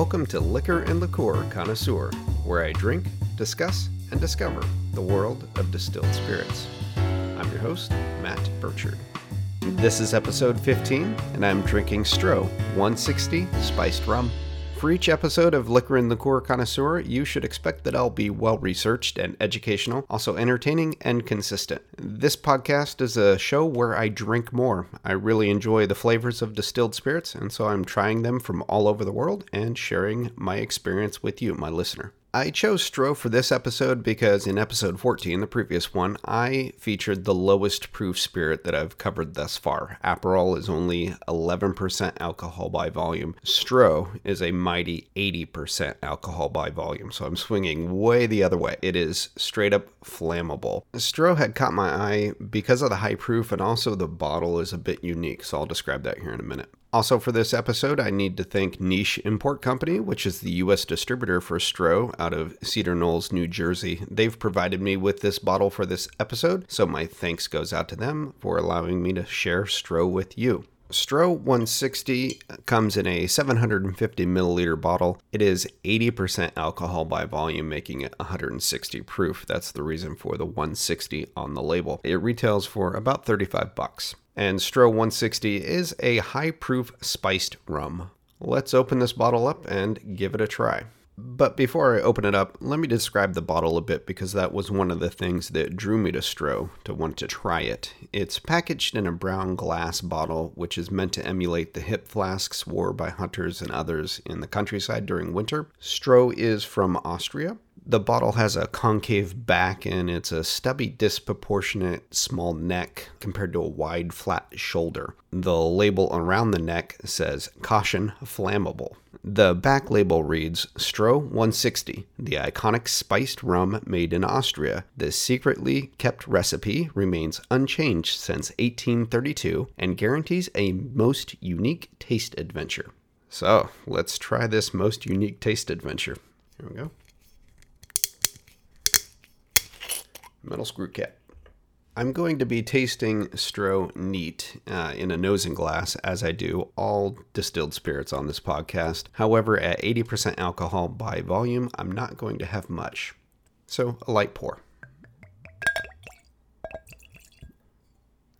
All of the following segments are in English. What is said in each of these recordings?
Welcome to Liquor and Liqueur Connoisseur, where I drink, discuss, and discover the world of distilled spirits. I'm your host, Matt Burchard. This is episode 15, and I'm drinking Stroh 160 Spiced Rum. For each episode of Liquor and Liqueur Connoisseur, you should expect that I'll be well-researched and educational, also entertaining and consistent. This podcast is a show where I drink more. I really enjoy the flavors of distilled spirits, and so I'm trying them from all over the world and sharing my experience with you, my listener. I chose Stroh for this episode because in episode 14, the previous one, I featured the lowest proof spirit that I've covered thus far. Aperol is only 11% alcohol by volume. Stroh is a mighty 80% alcohol by volume, so I'm swinging way the other way. It is straight up flammable. Stroh had caught my eye because of the high proof, and also the bottle is a bit unique, so I'll describe that here in a minute. Also for this episode, I need to thank Niche Import Company, which is the U.S. distributor for Stroh out of Cedar Knolls, New Jersey. They've provided me with this bottle for this episode, so my thanks goes out to them for allowing me to share Stroh with you. Stroh 160 comes in a 750 milliliter bottle. It is 80% alcohol by volume, making it 160 proof. That's the reason for the 160 on the label. It retails for about $35. And Stroh 160 is a high proof spiced rum. Let's open this bottle up and give it a try. But before I open it up, let me describe the bottle a bit, because that was one of the things that drew me to Stroh, to want to try it. It's packaged in a brown glass bottle, which is meant to emulate the hip flasks worn by hunters and others in the countryside during winter. Stroh is from Austria. The bottle has a concave back, and it's a stubby, disproportionate small neck compared to a wide, flat shoulder. The label around the neck says, "Caution, flammable." The back label reads, Stroh 160, the iconic spiced rum made in Austria. This secretly kept recipe remains unchanged since 1832 and guarantees a most unique taste adventure. So, let's try this most unique taste adventure. Here we go. Metal screw cap. I'm going to be tasting Stroh neat in a nose and glass, as I do all distilled spirits on this podcast. However, at 80% alcohol by volume, I'm not going to have much. So, a light pour.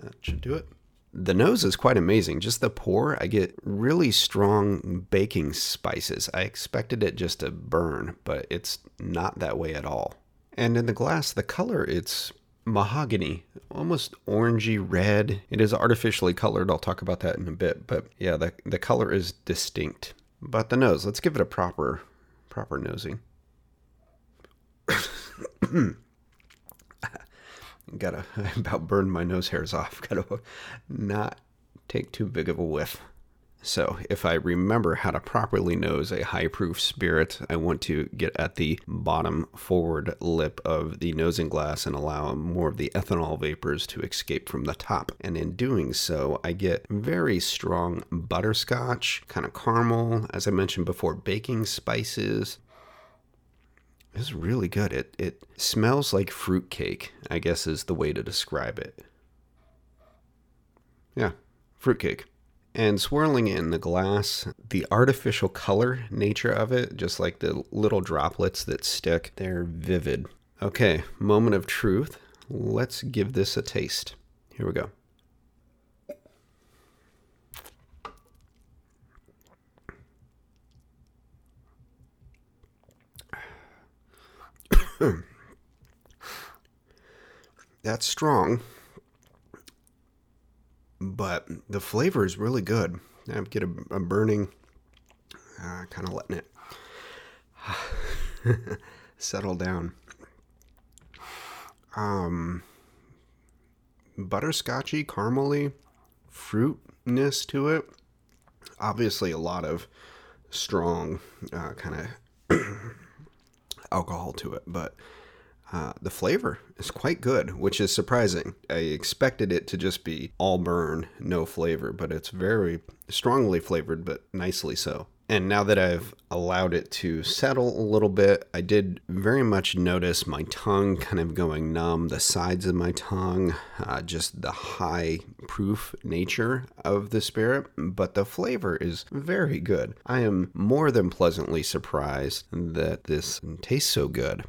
That should do it. The nose is quite amazing. Just the pour, I get really strong baking spices. I expected it just to burn, but it's not that way at all. And in the glass, the color, it's mahogany, almost orangey red. It is artificially colored. I'll talk about that in a bit. But yeah, the color is distinct. But the nose, let's give it a proper nosing. I about burned my nose hairs off. Gotta not take too big of a whiff. So if I remember how to properly nose a high proof spirit, I want to get at the bottom forward lip of the nosing glass and allow more of the ethanol vapors to escape from the top. And in doing so, I get very strong butterscotch, kind of caramel, as I mentioned before, baking spices. It's really good. It smells like fruitcake, I guess is the way to describe it. Yeah, fruitcake. And swirling it in the glass, the artificial color nature of it, just like the little droplets that stick, they're vivid. Okay, moment of truth. Let's give this a taste. Here we go. That's strong. But the flavor is really good. I get a burning, kind of letting it settle down. Butterscotchy, caramely, fruitness to it. Obviously a lot of strong kind of alcohol to it, but the flavor is quite good, which is surprising. I expected it to just be all burn, no flavor, but it's very strongly flavored, but nicely so. And now that I've allowed it to settle a little bit, I did very much notice my tongue kind of going numb, the sides of my tongue, just the high proof nature of the spirit, but the flavor is very good. I am more than pleasantly surprised that this tastes so good.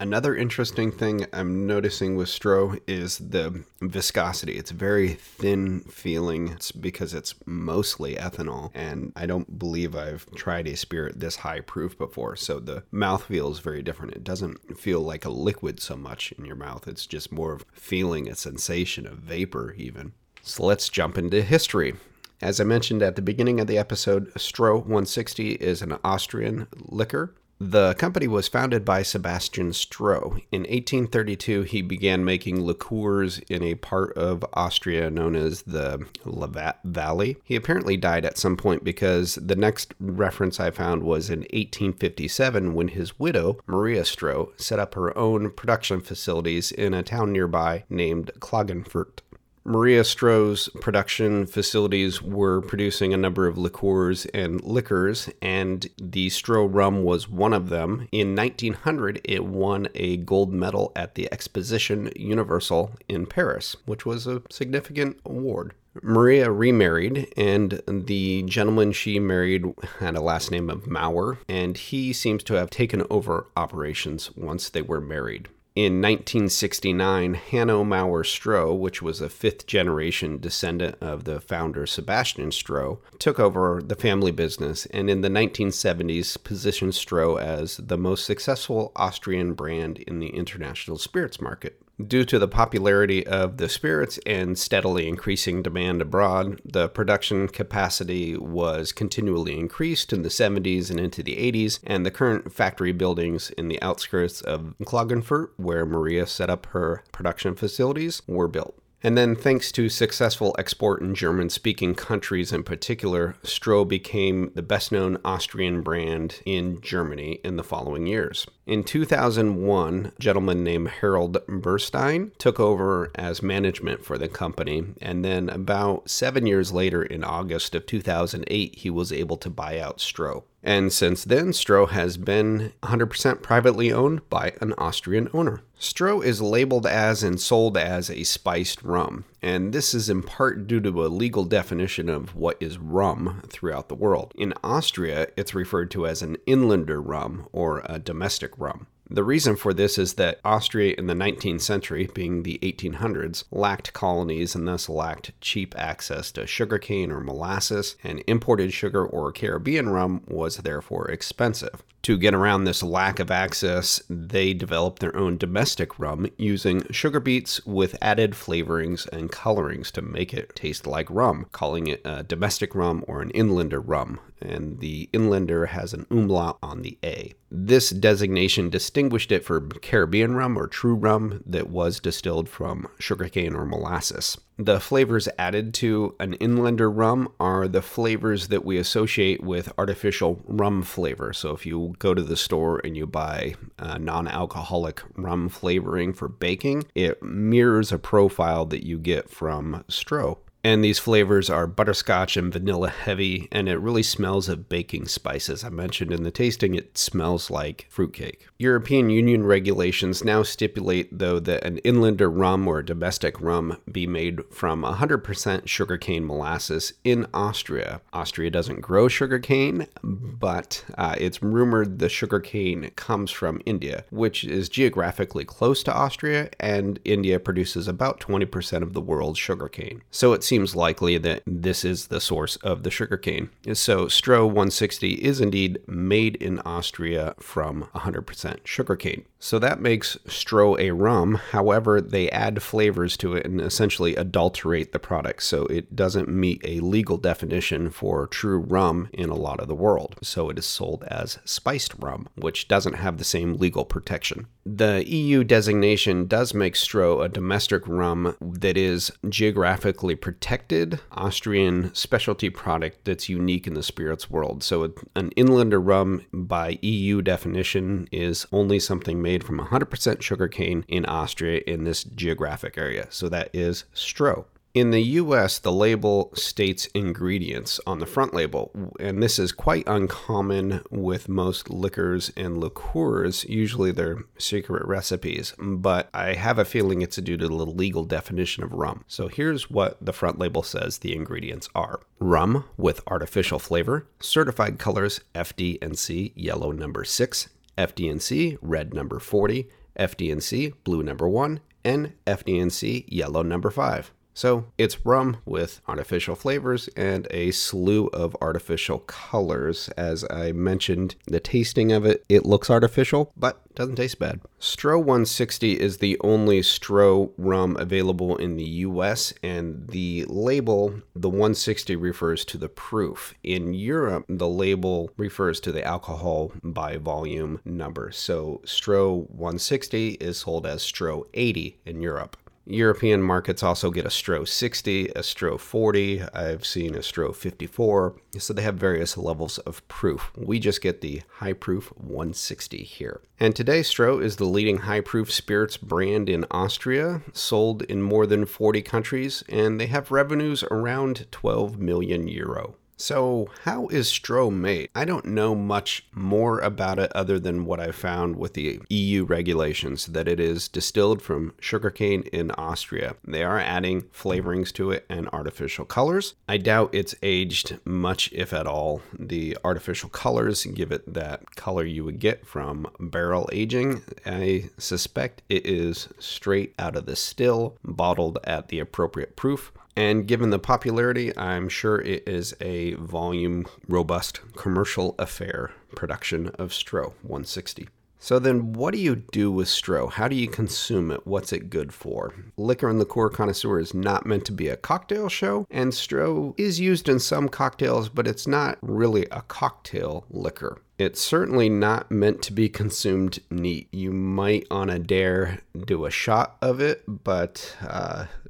Another interesting thing I'm noticing with Stroh is the viscosity. It's very thin feeling. It's because it's mostly ethanol, and I don't believe I've tried a spirit this high proof before, so the mouthfeel is very different. It doesn't feel like a liquid so much in your mouth. It's just more of feeling a sensation of vapor even. So let's jump into history. As I mentioned at the beginning of the episode, Stroh 160 is an Austrian liquor. The company was founded by Sebastian Stroh. In 1832, he began making liqueurs in a part of Austria known as the Lavant Valley. He apparently died at some point because the next reference I found was in 1857 when his widow, Maria Stroh, set up her own production facilities in a town nearby named Klagenfurt. Maria Stroh's production facilities were producing a number of liqueurs and liquors, and the Stroh rum was one of them. In 1900, it won a gold medal at the Exposition Universelle in Paris, which was a significant award. Maria remarried, and the gentleman she married had a last name of Maurer, and he seems to have taken over operations once they were married. In 1969, Hanno Maurer Stroh, which was a fifth-generation descendant of the founder Sebastian Stroh, took over the family business, and in the 1970s positioned Stroh as the most successful Austrian brand in the international spirits market. Due to the popularity of the spirits and steadily increasing demand abroad, the production capacity was continually increased in the 70s and into the 80s, and the current factory buildings in the outskirts of Klagenfurt, where Maria set up her production facilities, were built. And then, thanks to successful export in German-speaking countries in particular, Stroh became the best-known Austrian brand in Germany in the following years. In 2001, a gentleman named Harold Burstein took over as management for the company, and then about 7 years later, in August of 2008, he was able to buy out Stroh. And since then, Stroh has been 100% privately owned by an Austrian owner. Stroh is labeled as and sold as a spiced rum, and this is in part due to a legal definition of what is rum throughout the world. In Austria, it's referred to as an Inländer rum or a domestic rum. The reason for this is that Austria in the 19th century, being the 1800s, lacked colonies and thus lacked cheap access to sugarcane or molasses, and imported sugar or Caribbean rum was therefore expensive. To get around this lack of access, they developed their own domestic rum using sugar beets with added flavorings and colorings to make it taste like rum, calling it a domestic rum or an Inländer rum, and the Inländer has an umlaut on the A. This designation distinguished it from Caribbean rum or true rum that was distilled from sugarcane or molasses. The flavors added to an Inländer rum are the flavors that we associate with artificial rum flavor. So if you go to the store and you buy non-alcoholic rum flavoring for baking, it mirrors a profile that you get from Stroh. And these flavors are butterscotch and vanilla heavy, and it really smells of baking spices. I mentioned in the tasting, it smells like fruitcake. European Union regulations now stipulate, though, that an Inländer rum or domestic rum be made from 100% sugarcane molasses in Austria. Austria doesn't grow sugarcane, but it's rumored the sugarcane comes from India, which is geographically close to Austria, and India produces about 20% of the world's sugarcane. So it's seems likely that this is the source of the sugarcane. So Stroh 160 is indeed made in Austria from 100% sugarcane. So that makes Stroh a rum. However, they add flavors to it and essentially adulterate the product, so it doesn't meet a legal definition for true rum in a lot of the world. So it is sold as spiced rum, which doesn't have the same legal protection. The EU designation does make Stroh a domestic rum that is geographically protected Austrian specialty product that's unique in the spirits world. So an Inländer rum by EU definition is only something made from 100% sugarcane in Austria in this geographic area. So that is Stroh. In the U.S., the label states ingredients on the front label, and this is quite uncommon with most liquors and liqueurs. Usually they're secret recipes, but I have a feeling it's due to the legal definition of rum. So here's what the front label says the ingredients are. Rum with artificial flavor, certified colors FD&C yellow number 6, FD&C red number 40, FD&C blue number 1, and FD&C yellow number 5. So it's rum with artificial flavors and a slew of artificial colors. As I mentioned, the tasting of it, it looks artificial, but doesn't taste bad. Stroh 160 is the only Stroh rum available in the US, and the label, the 160, refers to the proof. In Europe, the label refers to the alcohol by volume number. So Stroh 160 is sold as Stroh 80 in Europe. European markets also get a Stroh 60, a Stroh 40, I've seen a Stroh 54, so they have various levels of proof. We just get the high proof 160 here. And today, Stroh is the leading high proof spirits brand in Austria, sold in more than 40 countries, and they have revenues around 12 million euro. So how is Stroh made? I don't know much more about it other than what I found with the EU regulations, that it is distilled from sugarcane in Austria. They are adding flavorings to it and artificial colors. I doubt it's aged much, if at all. The artificial colors give it that color you would get from barrel aging. I suspect it is straight out of the still, bottled at the appropriate proof. And given the popularity, I'm sure it is a volume robust commercial affair production of Stroh 160. So then what do you do with Stroh? How do you consume it? What's it good for? Liquor and Liqueur Connoisseur is not meant to be a cocktail show, and Stroh is used in some cocktails, but it's not really a cocktail liquor. It's certainly not meant to be consumed neat. You might on a dare do a shot of it, but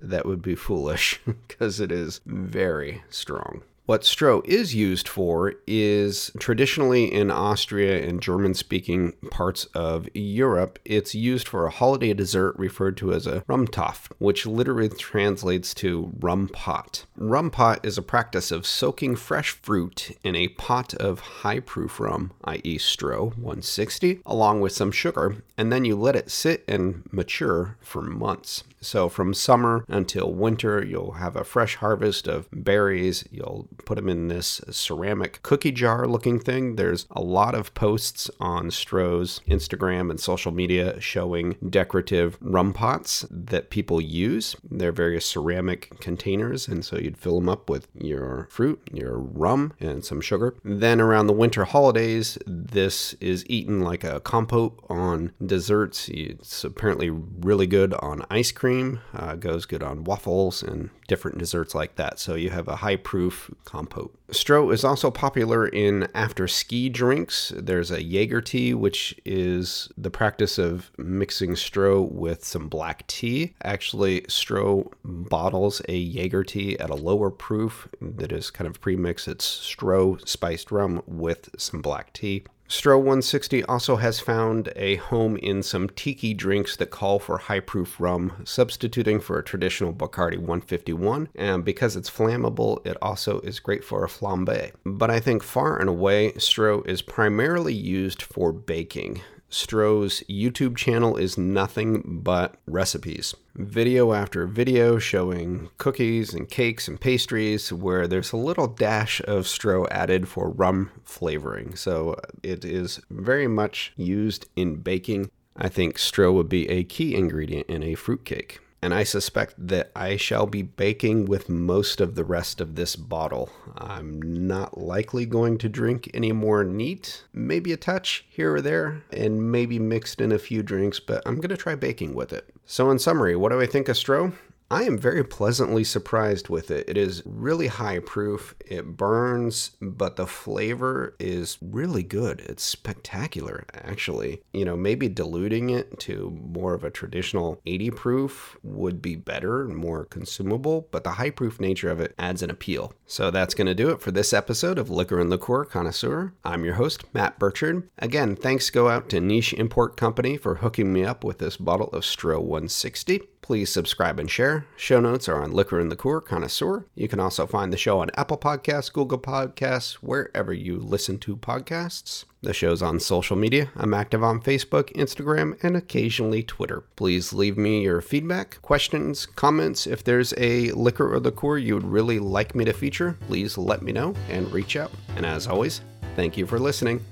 that would be foolish because it is very strong. What Stroh is used for is traditionally in Austria and German-speaking parts of Europe, it's used for a holiday dessert referred to as a Rumtopf, which literally translates to rum pot. Rum pot is a practice of soaking fresh fruit in a pot of high-proof rum, i.e. Stroh 160, along with some sugar, and then you let it sit and mature for months. So from summer until winter, you'll have a fresh harvest of berries. You'll put them in this ceramic cookie jar looking thing. There's a lot of posts on Stroh's Instagram and social media showing decorative rum pots that people use. They're various ceramic containers, and so you'd fill them up with your fruit, your rum, and some sugar. Then around the winter holidays, this is eaten like a compote on desserts. It's apparently really good on ice cream. Goes good on waffles and different desserts like that. So you have a high proof compote. Stroh is also popular in after ski drinks. There's a Jägertee, which is the practice of mixing Stroh with some black tea. Actually, Stroh bottles a Jägertee at a lower proof that is kind of pre-mixed. It's Stroh spiced rum with some black tea. Stroh 160 also has found a home in some tiki drinks that call for high-proof rum, substituting for a traditional Bacardi 151, and because it's flammable, it also is great for a flambe. But I think far and away, Stroh is primarily used for baking. Stroh's YouTube channel is nothing but recipes. Video after video showing cookies and cakes and pastries where there's a little dash of Stroh added for rum flavoring. So it is very much used in baking. I think Stroh would be a key ingredient in a fruitcake. And I suspect that I shall be baking with most of the rest of this bottle. I'm not likely going to drink any more neat, maybe a touch here or there, and maybe mixed in a few drinks, but I'm going to try baking with it. So in summary, what do I think of Stroh? I am very pleasantly surprised with it. It is really high proof. It burns, but the flavor is really good. It's spectacular, actually. You know, maybe diluting it to more of a traditional 80 proof would be better and more consumable, but the high proof nature of it adds an appeal. So that's going to do it for this episode of Liquor and Liqueur Connoisseur. I'm your host, Matt Burchard. Again, thanks go out to Niche Import Company for hooking me up with this bottle of Stroh 160. Please subscribe and share. Show notes are on Liquor and Liqueur Connoisseur. You can also find the show on Apple Podcasts, Google Podcasts, wherever you listen to podcasts. The show's on social media. I'm active on Facebook, Instagram, and occasionally Twitter. Please leave me your feedback, questions, comments. If there's a liquor or liqueur you would really like me to feature, please let me know and reach out. And as always, thank you for listening.